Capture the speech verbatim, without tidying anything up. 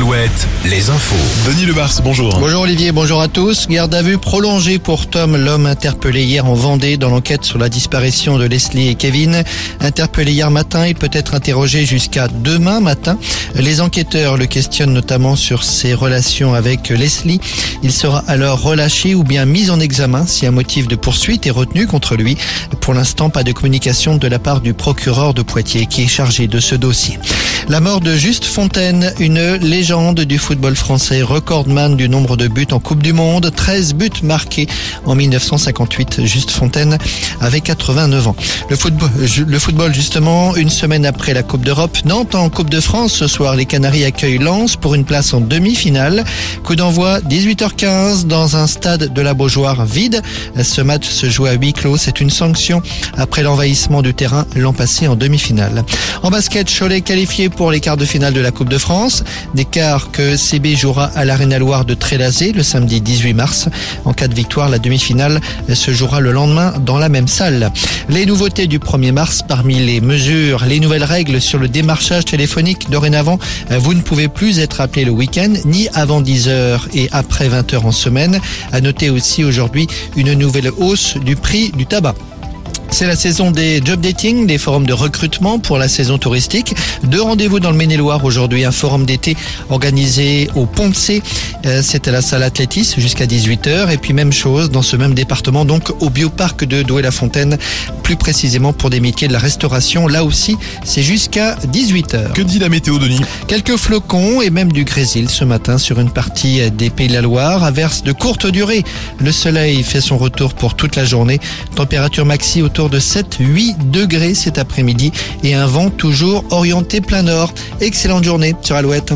Alouette, les infos. Denis Lemars, bonjour. Bonjour Olivier, bonjour à tous. Garde à vue prolongée pour Tom, l'homme interpellé hier en Vendée dans l'enquête sur la disparition de Leslie et Kevin. Interpellé hier matin, il peut être interrogé jusqu'à demain matin. Les enquêteurs le questionnent notamment sur ses relations avec Leslie. Il sera alors relâché ou bien mis en examen si un motif de poursuite est retenu contre lui. Pour l'instant, pas de communication de la part du procureur de Poitiers qui est chargé de ce dossier. La mort de Just Fontaine, une légende du football français, recordman du nombre de buts en Coupe du Monde, treize buts marqués en mille neuf cent cinquante-huit. Just Fontaine avait quatre-vingt-neuf ans. Le football, le football justement, une semaine après la Coupe d'Europe, Nantes en Coupe de France. Ce soir, les Canaries accueillent Lens pour une place en demi-finale. Coup d'envoi dix-huit heures quinze dans un stade de la Beaujoire vide. Ce match se joue à huis clos. C'est une sanction après l'envahissement du terrain l'an passé en demi-finale. En basket, Cholet qualifié pour les quarts de finale de la Coupe de France. Des quarts que C B jouera à l'Arena-Loire de Trélazé le samedi dix-huit mars. En cas de victoire, la demi-finale se jouera le lendemain dans la même salle. Les nouveautés du premier mars, parmi les mesures, les nouvelles règles sur le démarchage téléphonique. Dorénavant, vous ne pouvez plus être appelé le week-end, ni avant dix heures et après vingt heures en semaine. À noter aussi aujourd'hui une nouvelle hausse du prix du tabac. C'est la saison des job dating, des forums de recrutement pour la saison touristique. Deux rendez-vous dans le Maine-et-Loire aujourd'hui. Un forum d'été organisé au Pont de Cé. C'est à la salle Athlétis jusqu'à dix-huit heures. Et puis même chose dans ce même département, donc au bioparc de Douai-la-Fontaine, plus précisément pour des métiers de la restauration. Là aussi, c'est jusqu'à dix-huit heures. Que dit la météo, Denis ? Quelques flocons et même du grésil ce matin sur une partie des Pays-la-Loire. Averses de courte durée. Le soleil fait son retour pour toute la journée. Température maxi autour de sept à huit degrés cet après-midi et un vent toujours orienté plein nord. Excellente journée sur Alouette.